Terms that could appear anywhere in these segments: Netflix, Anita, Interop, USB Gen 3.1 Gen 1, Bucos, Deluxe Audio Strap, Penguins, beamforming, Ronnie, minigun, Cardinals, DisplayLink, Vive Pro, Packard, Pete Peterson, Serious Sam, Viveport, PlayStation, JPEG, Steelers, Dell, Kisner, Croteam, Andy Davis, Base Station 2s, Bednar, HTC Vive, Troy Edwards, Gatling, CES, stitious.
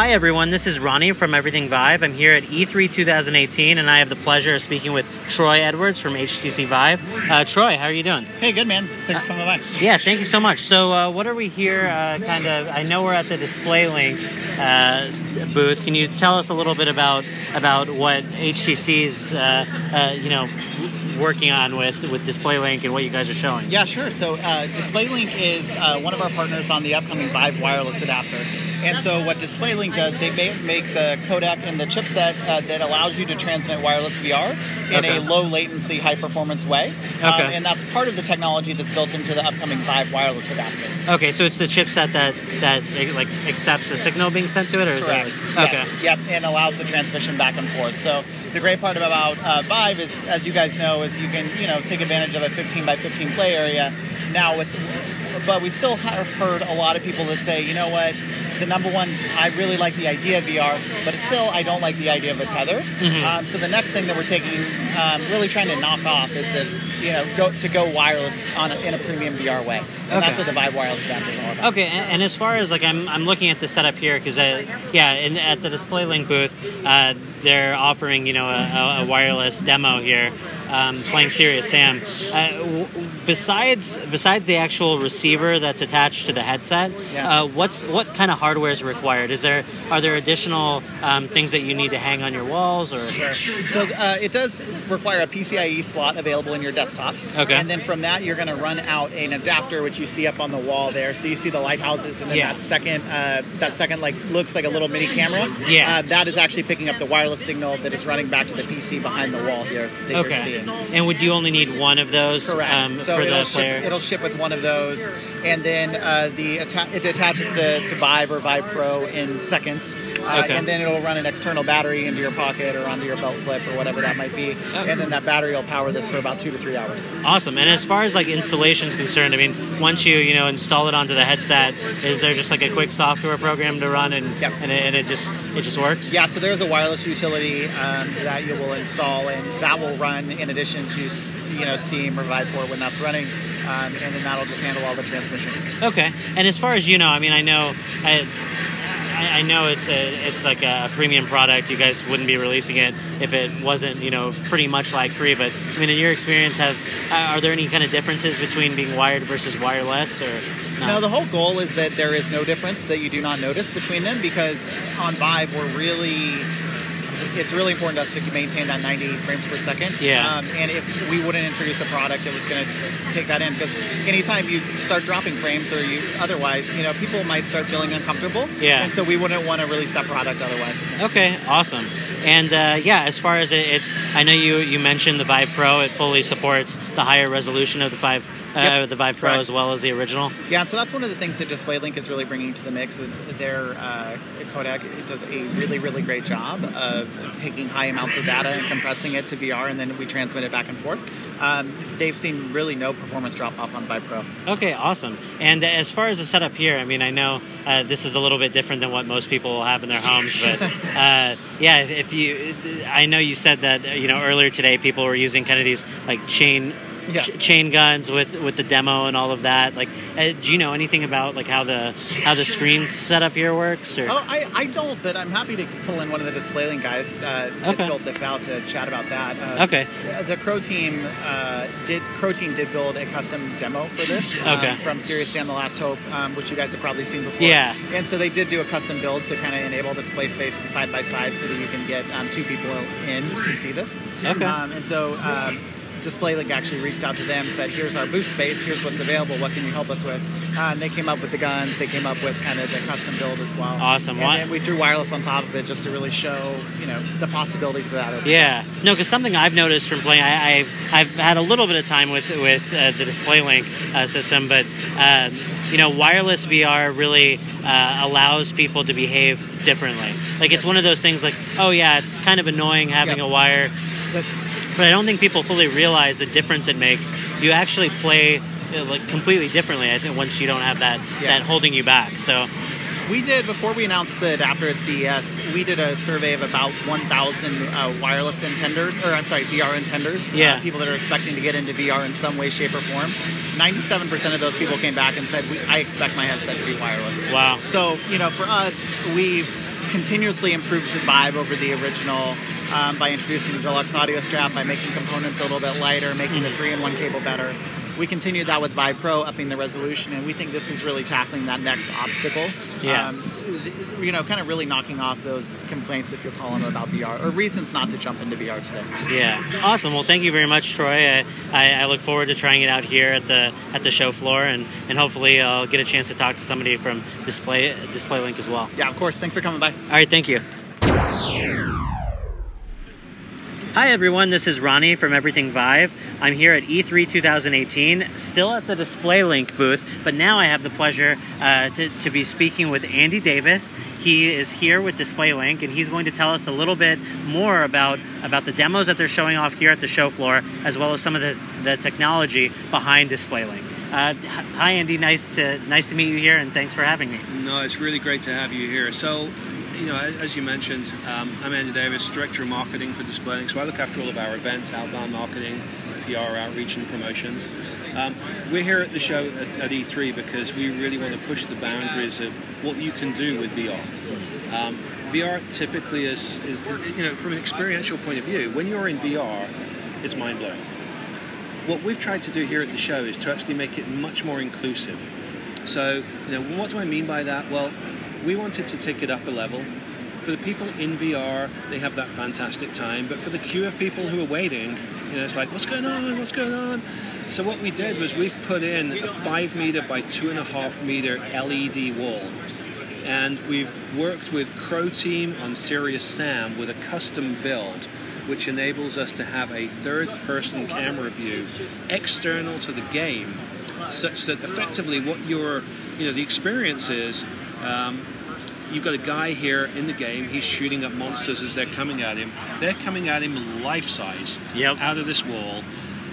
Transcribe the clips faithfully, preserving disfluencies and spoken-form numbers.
Hi everyone, this is Ronnie from Everything Vive. I'm here at E three twenty eighteen, and I have the pleasure of speaking with Troy Edwards from H T C Vive. Uh, Troy, how are you doing? Hey, good man. Thanks uh, for coming by. Yeah, thank you so much. So uh, what are we here uh, kind of, I know we're at the DisplayLink uh, booth. Can you tell us a little bit about about what H T C's, uh, uh, you know, working on with, with DisplayLink and what you guys are showing? Yeah, sure. So uh, DisplayLink is uh, one of our partners on the upcoming Vive wireless adapter. And so what DisplayLink does, they make the codec and the chipset uh, that allows you to transmit wireless V R in okay. a low-latency, high-performance way. Okay. Um, and that's part of the technology that's built into the upcoming Vive wireless adapter. Okay, so it's the chipset that, that like accepts the signal being sent to it? Or is Correct. That like, yes. Okay. Yep, and allows the transmission back and forth. So the great part about uh, Vive is, as you guys know, is you can you know take advantage of a fifteen by fifteen play area now. with, But we still have heard a lot of people that say, you know what, the number one, I really like the idea of V R, but still I don't like the idea of a tether. Mm-hmm. Um, so the next thing that we're taking, um, really trying to knock off is this, you know, go, to go wireless on a, in a premium V R way. And okay. that's what the Vive wireless adapter is all about. Okay, and, and as far as, like, I'm I'm looking at the setup here, because, yeah, in, at the DisplayLink booth, uh, they're offering, you know, a, a wireless demo here. Um, playing Serious Sam. Uh, w- besides besides the actual receiver that's attached to the headset, yeah. uh, what's what kind of hardware is required? Is there are there additional um, things that you need to hang on your walls? Or so uh, it does require a P C I E slot available in your desktop. Okay. And then from that, you're going to run out an adapter, which you see up on the wall there. So you see the lighthouses, and then yeah. that second uh, that second like looks like a little mini camera. Yeah. Uh, that is actually picking up the wireless signal that is running back to the P C behind the wall here. That okay. You're seeing. And would you only need one of those Correct. Um, so for the ship, player? It'll ship with one of those, and then uh, the atta- it attaches to, to Vive or Vive Pro in seconds, uh, okay. and then it'll run an external battery into your pocket or onto your belt clip or whatever that might be, okay. and then that battery will power this for about two to three hours. Awesome. And as far as like installation is concerned, I mean, once you you know install it onto the headset, is there just like a quick software program to run and yep. and, it, and it just it just works? Yeah. So there's a wireless utility um, that you will install, and that will run in. In addition to you know Steam or Viveport when that's running, um, and then that'll just handle all the transmission. Okay. And as far as you know, I mean, I know, I, I know it's a, it's like a premium product. You guys wouldn't be releasing it if it wasn't you know pretty much like free. But I mean, in your experience, have are there any kind of differences between being wired versus wireless or? No, the whole goal is that there is no difference that you do not notice between them, because on Vive we're really. It's really important to us to maintain that ninety frames per second. Yeah. Um, and if we wouldn't introduce a product that was going to take that in, because anytime you start dropping frames or you otherwise, you know, people might start feeling uncomfortable. Yeah. And so we wouldn't want to release that product otherwise. Okay, awesome. And uh, yeah, as far as it, it, I know you you mentioned the Vive Pro. It fully supports the higher resolution of the Vive. Uh, yep. The Vive Pro Correct. As well as the original. Yeah, so that's one of the things that DisplayLink is really bringing to the mix is their uh, codec. It does a really, really great job of taking high amounts of data and compressing it to V R, and then we transmit it back and forth. Um, they've seen really no performance drop-off on Vive Pro. Okay, awesome. And as far as the setup here, I mean, I know uh, this is a little bit different than what most people will have in their homes, but uh, yeah, if you, I know you said that you know earlier today people were using kind of these like chain. Yeah. Ch- chain guns with, with the demo and all of that. Like, uh, do you know anything about like how the how the screen setup here works? Or? Oh, I, I don't, but I'm happy to pull in one of the DisplayLink guys uh, that okay. built this out to chat about that. Uh, okay. The Croteam uh, did Croteam did build a custom demo for this um, okay. from Sirius Sam the Last Hope, um, which you guys have probably seen before. Yeah. And so they did do a custom build to kind of enable display space and side by side so that you can get um, two people in to see this. Okay. Um, and so. Um, DisplayLink actually reached out to them, said, here's our booth space, here's what's available, what can you help us with? Uh, and they came up with the guns, they came up with kind of the custom build as well. Awesome. And then we threw wireless on top of it just to really show, you know, the possibilities of that. Yeah. No, because something I've noticed from playing, I, I, I've had a little bit of time with, with uh, the DisplayLink uh, system, but, um, you know, wireless V R really uh, allows people to behave differently. Like, it's one of those things like, oh, yeah, it's kind of annoying having yep. a wire, but... But I don't think people fully realize the difference it makes. You actually play like completely differently, I think, once you don't have that yeah. that holding you back. So we did, before we announced the adapter at C E S, we did a survey of about one thousand uh, wireless intenders, or I'm sorry, V R intenders, yeah. uh, people that are expecting to get into V R in some way, shape, or form. ninety-seven percent of those people came back and said, we, I expect my headset to be wireless. Wow. So, you know, for us, we've continuously improved the Vive over the original um, by introducing the Deluxe Audio Strap, by making components a little bit lighter, making the three in one cable better. We continued that with Vive Pro, upping the resolution, and we think this is really tackling that next obstacle. Yeah. Um, you know, kind of really knocking off those complaints, if you'll call them, about V R, or reasons not to jump into V R today. Yeah. Awesome. Well, thank you very much, Troy. I, I, I look forward to trying it out here at the at the show floor, and, and hopefully I'll get a chance to talk to somebody from Display DisplayLink as well. Yeah, of course. Thanks for coming by. All right. Thank you. Hi everyone, this is Ronnie from Everything Vive. I'm here at E three twenty eighteen, still at the DisplayLink booth, but now I have the pleasure uh, to, to be speaking with Andy Davis. He is here with DisplayLink, and he's going to tell us a little bit more about, about the demos that they're showing off here at the show floor, as well as some of the, the technology behind DisplayLink. Uh, hi Andy, nice to, nice to meet you here, and thanks for having me. No, it's really great to have you here. So, you know, as you mentioned, um, I'm Andy Davis, Director of Marketing for DisplayLink, so I look after all of our events, outbound marketing, P R, outreach, and promotions. Um, we're here at the show at, at E three because we really want to push the boundaries of what you can do with V R. Um, V R typically is, is, you know, from an experiential point of view, when you're in V R, it's mind-blowing. What we've tried to do here at the show is to actually make it much more inclusive. So, you know, what do I mean by that? Well, we wanted to take it up a level. For the people in V R, they have that fantastic time, but for the queue of people who are waiting, you know, it's like, what's going on, what's going on? So what we did was we've put in a five meter by two and a half meter L E D wall. And we've worked with Croteam on Serious Sam with a custom build, which enables us to have a third person camera view external to the game, such that effectively what your, you know, the experience is, Um, you've got a guy here in the game, he's shooting at monsters as they're coming at him. They're coming at him life size, yep, out of this wall.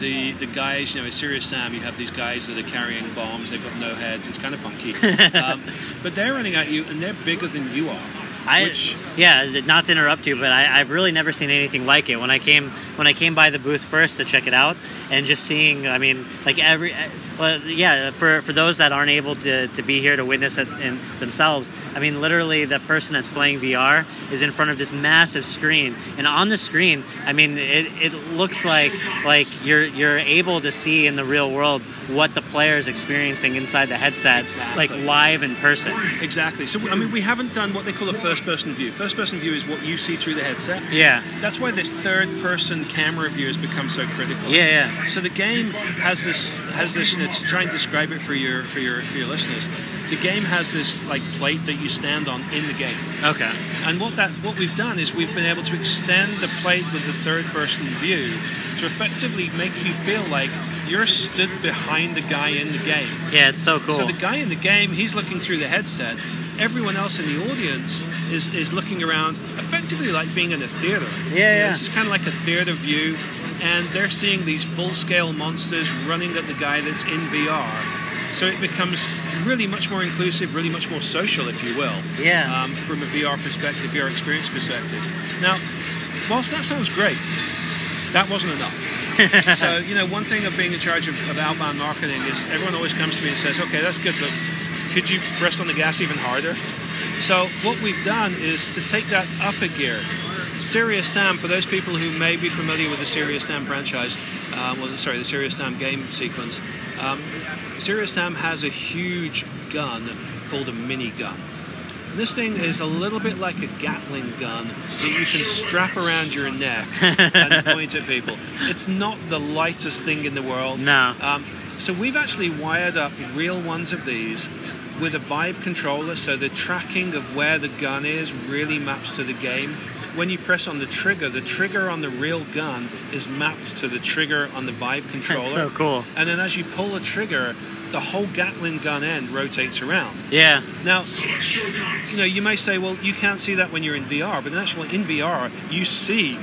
The the guys, you know, in Serious Sam, you have these guys that are carrying bombs, they've got no heads, it's kind of funky. um, but they're running at you, and they're bigger than you are. I, which... Yeah, not to interrupt you, but I, I've really never seen anything like it. When I came when I came by the booth first to check it out, and just seeing, I mean, like every, well, yeah, for, for those that aren't able to, to be here to witness it in themselves, I mean, literally the person that's playing V R is in front of this massive screen, and on the screen, I mean, it, it looks like like you're you're able to see in the real world what the player is experiencing inside the headset, exactly, like live in person. Exactly. So, I mean, we haven't done what they call a first First-person view. First-person view is what you see through the headset. Yeah. That's why this third-person camera view has become so critical. Yeah, yeah. So the game has this has this. You know, to try and describe it for your for your for your listeners, the game has this like plate that you stand on in the game. Okay. And what that what we've done is we've been able to extend the plate with the third-person view to effectively make you feel like you're stood behind the guy in the game. Yeah, it's so cool. So the guy in the game, he's looking through the headset. Everyone else in the audience is, is looking around, effectively like being in a theater. Yeah, yeah. This is kind of like a theater view, and they're seeing these full-scale monsters running at the guy that's in V R. So it becomes really much more inclusive, really much more social, if you will. Yeah. Um, from a V R perspective, V R experience perspective. Now, whilst that sounds great, that wasn't enough. So, you know, one thing of being in charge of, of outbound marketing is everyone always comes to me and says, okay, that's good, but could you press on the gas even harder? So what we've done is to take that up a gear. Serious Sam, for those people who may be familiar with the Serious Sam franchise, uh, well, sorry, the Serious Sam game sequence, um, Serious Sam has a huge gun called a minigun. This thing is a little bit like a Gatling gun that you can strap around your neck and point at people. It's not the lightest thing in the world. No. Um, so we've actually wired up real ones of these with a Vive controller, so the tracking of where the gun is really maps to the game. When you press on the trigger, the trigger on the real gun is mapped to the trigger on the Vive controller. That's so cool. And then as you pull the trigger, the whole Gatling gun end rotates around. Yeah. Now, you know, you may say, well, you can't see that when you're in V R, but actually in V R, you see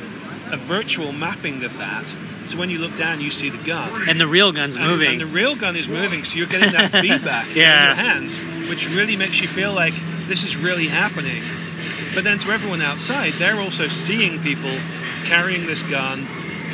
a virtual mapping of that. So when you look down, you see the gun. And the real gun's and, moving. And the real gun is moving, so you're getting that feedback yeah. in your hands, which really makes you feel like this is really happening. But then to everyone outside, they're also seeing people carrying this gun,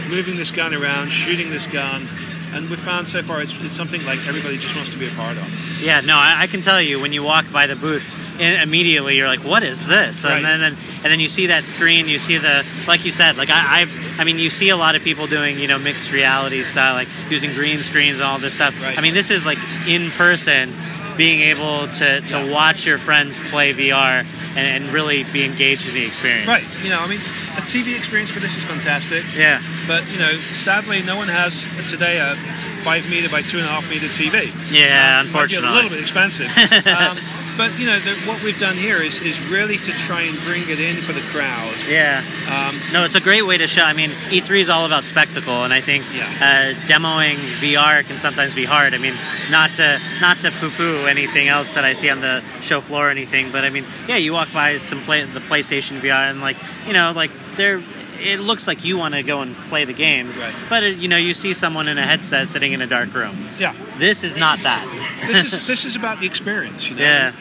moving this gun around, shooting this gun. And we've found so far it's, it's something like everybody just wants to be a part of. Yeah, no, I, I can tell you, when you walk by the booth, in, immediately you're like, what is this? And right. then and, and then you see that screen, you see the, like you said, like I, I've, I mean, you see a lot of people doing, you know, mixed reality style, like using green screens and all this stuff. Right. I mean, this is like in person, being able to, to yeah. watch your friends play V R and, and really be engaged in the experience. Right. You know, I mean, a T V experience for this is fantastic. Yeah. But, you know, sadly, no one has today a five meter by two and a half meter T V. Yeah, um, unfortunately. It might be a little bit expensive. um, but, you know, the, what we've done here is, is really to try and bring it in for the crowd. Yeah. Um, no, it's a great way to show. I mean, E three is all about spectacle, and I think yeah. uh, demoing V R can sometimes be hard. I mean, not to not to poo-poo anything else that I see on the show floor or anything, but, I mean, yeah, you walk by some play, the PlayStation V R, and, like, you know, like, they're... it looks like you want to go and play the games, right. but it, you know, you see someone in a headset sitting in a dark room. Yeah, this is not that. this is this is about the experience, you know. Yeah.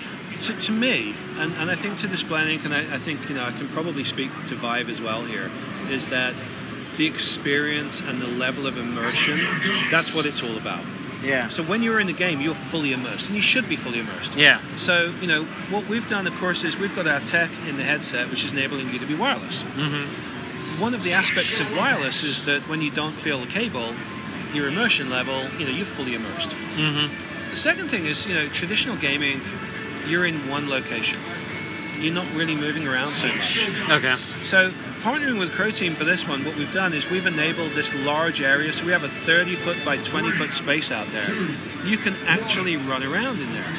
To, to me, and, and I think to DisplayLink, and I, I think you know, I can probably speak to Vive as well here, is that the experience and the level of immersion—that's what it's all about. Yeah. So when you're in the game, you're fully immersed, and you should be fully immersed. Yeah. So, you know, what we've done, of course, is we've got our tech in the headset, which is enabling you to be wireless. Mm-hmm. One of the aspects of wireless is that when you don't feel the cable, your immersion level, you know, you're fully immersed. Mm-hmm. The second thing is, you know, traditional gaming, you're in one location. You're not really moving around so much. Okay. So partnering with Croteam for this one, what we've done is we've enabled this large area. So we have a thirty foot by twenty foot space out there. You can actually run around in there.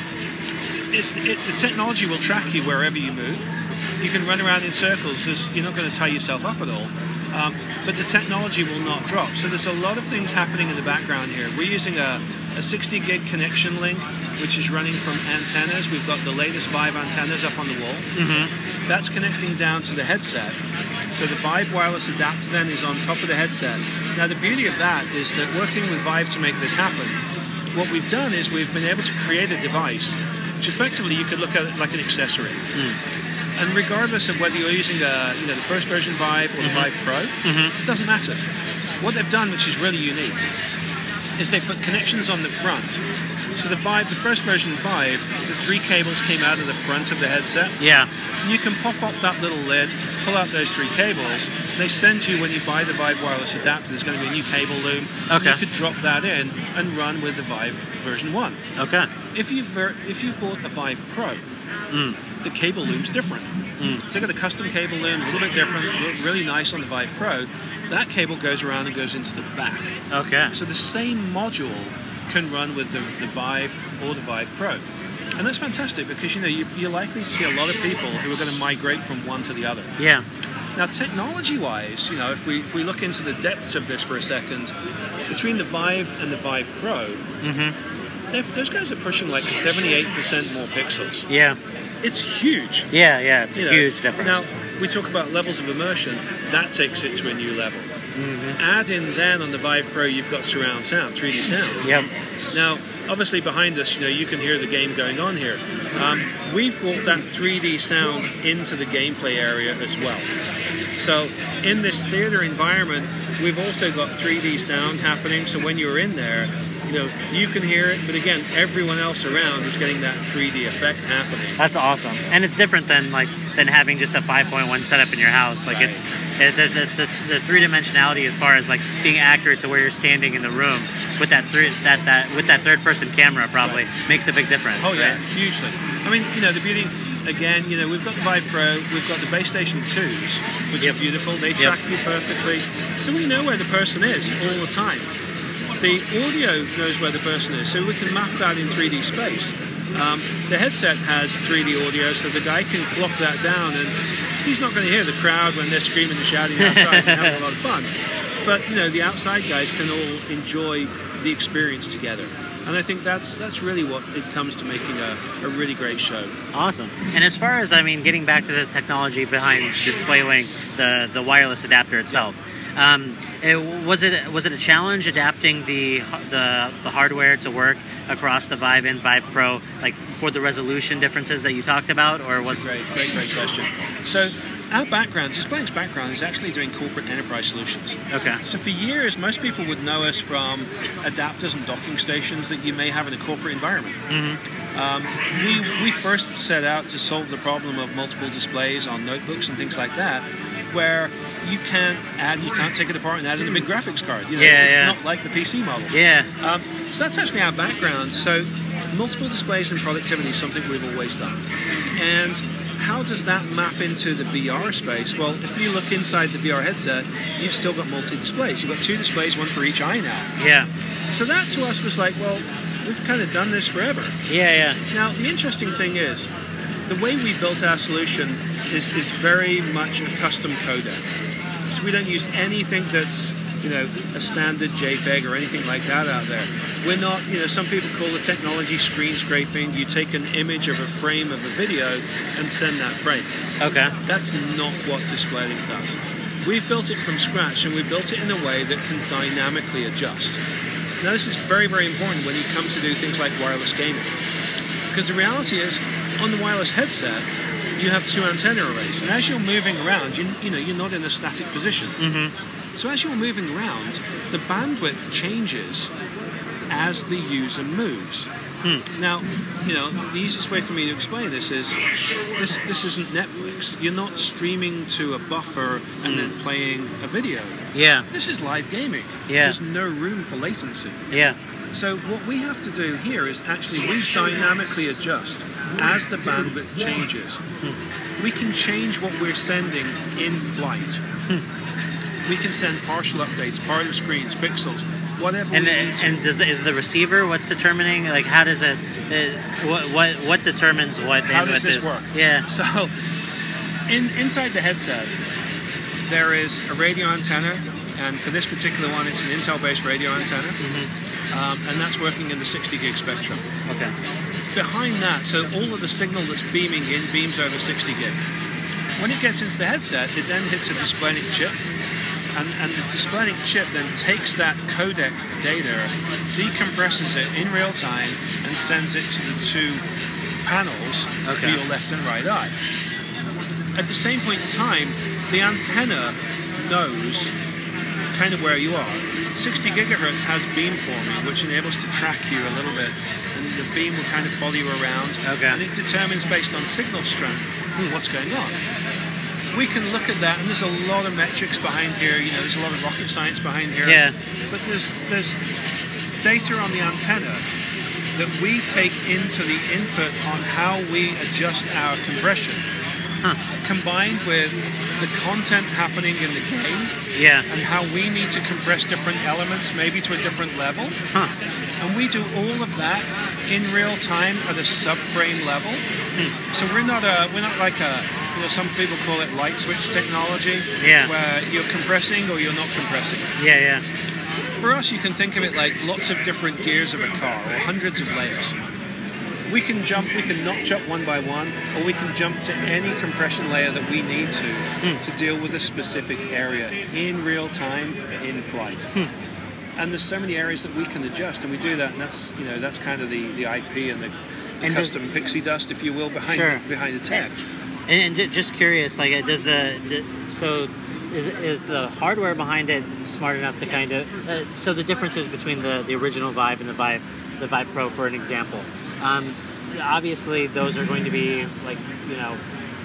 It, it, the technology will track you wherever you move. You can run around in circles. There's, you're not going to tie yourself up at all. Um, but the technology will not drop. So there's a lot of things happening in the background here. We're using a, a sixty gig connection link, which is running from antennas. We've got the latest Vive antennas up on the wall. Mm-hmm. That's connecting down to the headset. So the Vive wireless adapter then is on top of the headset. Now the beauty of that is that working with Vive to make this happen, what we've done is we've been able to create a device which effectively you could look at it like an accessory. Mm. And regardless of whether you're using the, you know, the first version Vive or the mm-hmm. Vive Pro, mm-hmm. it doesn't matter. What they've done, which is really unique, is they've put connections on the front. So the Vive, the first version Vive, the three cables came out of the front of the headset. Yeah. And you can pop up that little lid, pull out those three cables. They send you, when you buy the Vive wireless adapter, there's going to be a new cable loom. Okay. You could drop that in and run with the Vive version one. Okay. If you've if you've bought the Vive Pro. Mm. The cable loom's different. Mm. So they've got a custom cable loom, a little bit different, really nice on the Vive Pro. That cable goes around and goes into the back. Okay. So the same module can run with the, the Vive or the Vive Pro. And that's fantastic because, you know, you, you're likely to see a lot of people who are going to migrate from one to the other. Yeah. Now, technology-wise, you know, if we if we look into the depths of this for a second, between the Vive and the Vive Pro, mm-hmm. those guys are pushing like seventy-eight percent more pixels. Yeah. It's huge. Yeah, yeah, it's you a know, huge difference. Now, we talk about levels of immersion. That takes it to a new level. Mm-hmm. Add in then on the Vive Pro, you've got surround sound, three D sound. Yep. Now, obviously behind us, you know, you can hear the game going on here. Um, we've brought that three D sound into the gameplay area as well. So in this theater environment, we've also got three D sound happening. So when you're in there, you know, you can hear it, but again, everyone else around is getting that three D effect happening. That's awesome, and it's different than like than having just a five point one setup in your house. Like right. it's it, the, the, the, the three dimensionality as far as like being accurate to where you're standing in the room with that three that, that with that third person camera probably right. makes a big difference. Oh yeah, right? Hugely. I mean, you know, the beauty. Again, you know, we've got the Vive Pro, we've got the Base Station twos, which yep. are beautiful. They track yep. you perfectly, so we know where the person is all the time. The audio knows where the person is, so we can map that in three D space. Um, the headset has three D audio, so the guy can clock that down, and he's not going to hear the crowd when they're screaming and shouting outside and having a lot of fun. But, you know, the outside guys can all enjoy the experience together. And I think that's that's really what it comes to making a, a really great show. Awesome. And as far as, I mean, getting back to the technology behind DisplayLink, the, the wireless adapter itself, Um, it, was it was it a challenge adapting the the the hardware to work across the Vive and Vive Pro, like for the resolution differences that you talked about, or was? That's a great, great, great question. So our background, DisplayLink's background, is actually doing corporate enterprise solutions. Okay. So for years, most people would know us from adapters and docking stations that you may have in a corporate environment. Mm-hmm. Um, we, we first set out to solve the problem of multiple displays on notebooks and things like that, where you can't add, you can't take it apart and add in a big graphics card. You know, yeah, it's, yeah. it's not like the P C model. Yeah. Um, so that's actually our background. So multiple displays and productivity is something we've always done. And how does that map into the V R space? Well, if you look inside the V R headset, you've still got multi-displays. You've got two displays, one for each eye now. Yeah. So that to us was like, well, we've kind of done this forever. Yeah, yeah. Now, the interesting thing is, the way we built our solution is, is very much a custom codec. So we don't use anything that's, you know, a standard JPEG or anything like that out there. We're not, you know, some people call the technology screen scraping. You take an image of a frame of a video and send that frame. Okay. That's not what DisplayLink does. We've built it from scratch, and we built it in a way that can dynamically adjust. Now, this is very, very important when you come to do things like wireless gaming. Because the reality is, on the wireless headset, you have two antenna arrays. And as you're moving around, you, you know, you're not in a static position. Mm-hmm. So as you're moving around, the bandwidth changes as the user moves. Hmm. Now, you know, the easiest way for me to explain this is this this isn't Netflix. You're not streaming to a buffer and mm. then playing a video. Yeah. This is live gaming. Yeah. There's no room for latency. Yeah. So what we have to do here is actually we dynamically adjust as the bandwidth changes. Hmm. We can change what we're sending in flight. Hmm. We can send partial updates, part of screens, pixels, whatever. And, we the, need to. and does the, is the receiver what's determining? Like, how does it? it what, what what determines what bandwidth is? How does this is? work? Yeah. So, in inside the headset, there is a radio antenna, and for this particular one, it's an Intel-based radio antenna, mm-hmm. um, and that's working in the sixty gig spectrum. Okay. Behind that, so all of the signal that's beaming in beams over sixty gig. When it gets into the headset, it then hits a DisplayLink chip. And, and the DisplayLink chip then takes that codec data, decompresses it in real time, and sends it to the two panels okay. for your left and right eye. At the same point in time, the antenna knows kind of where you are. sixty gigahertz has beamforming, which enables to track you a little bit, and the beam will kind of follow you around, okay. and it determines based on signal strength what's going on. We can look at that, and there's a lot of metrics behind here. You know, there's a lot of rocket science behind here. Yeah. But there's there's data on the antenna that we take into the input on how we adjust our compression, huh. combined with the content happening in the game. Yeah. And how we need to compress different elements, maybe to a different level. Huh. And we do all of that in real time at a subframe level. Hmm. So we're not a we're not like a You know, some people call it light switch technology, yeah. where you're compressing or you're not compressing. Yeah, yeah. For us, you can think of it like lots of different gears of a car, or hundreds of layers. We can jump, we can notch up one by one, or we can jump to any compression layer that we need to, hmm. to deal with a specific area in real time, in flight. Hmm. And there's so many areas that we can adjust, and we do that, and that's, you know, that's kind of the, the I P and the, the and custom does, pixie dust, if you will, behind sure. the, behind the tech. And just curious, like, does the so is is the hardware behind it smart enough to kind of uh, so the differences between the, the original Vive and the Vive the Vive Pro, for an example, um, obviously those are going to be like you know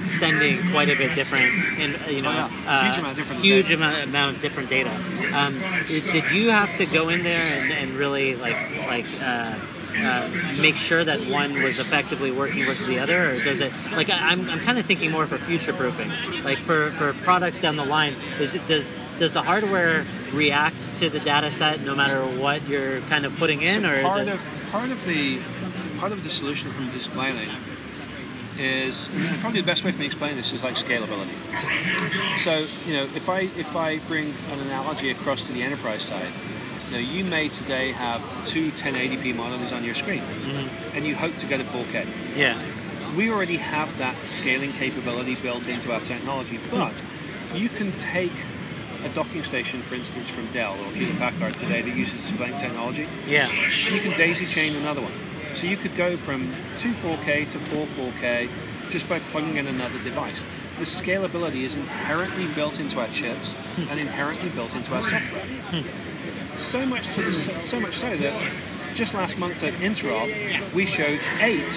sending quite a bit different, and you know oh, yeah. huge uh, amount of different huge data. amount amount of different data. Um, did you have to go in there and, and really like like. Uh, Uh, make sure that one was effectively working versus the other, or does it like I, I'm I'm kind of thinking more for future proofing, like for, for products down the line, is it does does the hardware react to the data set no matter what you're kind of putting in, so or part is it of, part of the part of the solution from DisplayLink is, and probably the best way for me to explain this is like scalability. So you know if I if I bring an analogy across to the enterprise side. Now, you may today have two ten eighty p monitors on your screen, mm-hmm. and you hope to go to four K. Yeah. We already have that scaling capability built into our technology, but you can take a docking station, for instance, from Dell or Packard today that uses DisplayLink technology. Yeah. You can daisy chain another one. So you could go from two four K to four 4K just by plugging in another device. The scalability is inherently built into our chips and inherently built into our software. So much, to the, so much so that just last month at Interop, we showed eight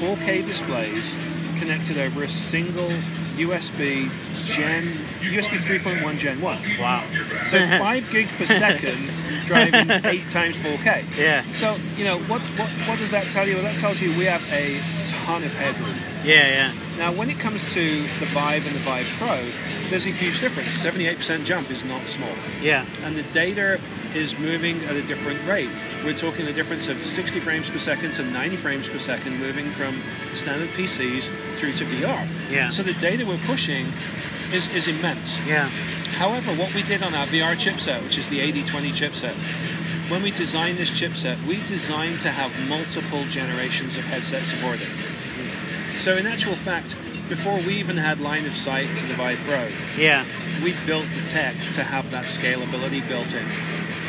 four K displays connected over a single U S B Gen U S B three point one Gen one. Wow! So five gig per second, driving eight times four K. Yeah. So you know what, what? What does that tell you? Well, that tells you we have a ton of headroom. Yeah, yeah. Now, when it comes to the Vive and the Vive Pro, there's a huge difference. seventy-eight percent jump is not small. Yeah. And the data is moving at a different rate. We're talking a difference of sixty frames per second to ninety frames per second, moving from standard P Cs through to V R. Yeah. So the data we're pushing is, is immense. Yeah. However, what we did on our V R chipset, which is the eighty twenty chipset, when we designed this chipset, we designed to have multiple generations of headsets supported. So in actual fact, before we even had line of sight to the Vive Pro, yeah, we built the tech to have that scalability built in.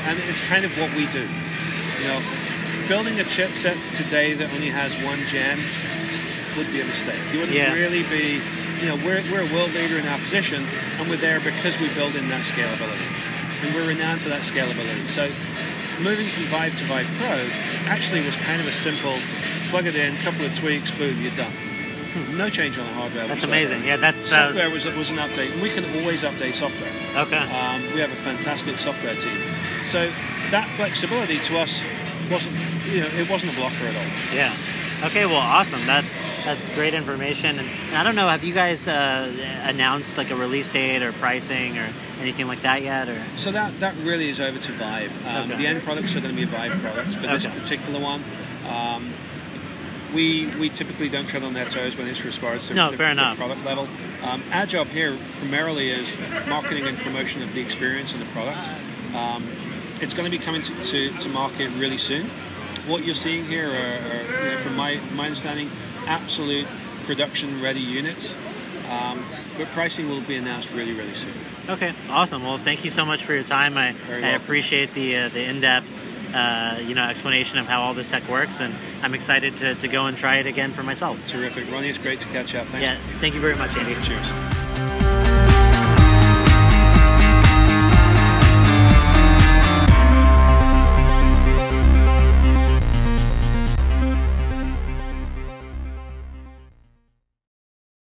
And it's kind of what we do. You know, building a chipset today that only has one gen would be a mistake. You wouldn't yeah. really be, you know, we're, we're a world leader in our position, and we're there because we build in that scalability. And we're renowned for that scalability. So moving from Vive to Vive Pro actually was kind of a simple plug it in, couple of tweaks, boom, you're done. No change on the hardware. That's whatsoever. Amazing. Yeah, that's software was was an update. And we can always update software. Okay. Um, we have a fantastic software team. So that flexibility to us wasn't, you know, it wasn't a blocker at all. Yeah. Okay. Well, awesome. That's that's great information. And I don't know, have you guys uh, announced like a release date or pricing or anything like that yet? Or so that that really is over to Vive. Um, okay. The end products are going to be Vive products for this okay. particular one. Um, We we typically don't tread on their toes when it's regards to no, the, the product level. Um, our job here primarily is marketing and promotion of the experience and the product. Um, it's going to be coming to, to, to market really soon. What you're seeing here are, are you know, from my, my understanding, absolute production-ready units. Um, but pricing will be announced really, really soon. Okay, awesome. Well, thank you so much for your time. I, I appreciate the uh, the in-depth Uh, you know, explanation of how all this tech works, and I'm excited to, to go and try it again for myself. Terrific. Ronnie, it's great to catch up. Thanks. Yeah, thank you very much, Andy. Cheers.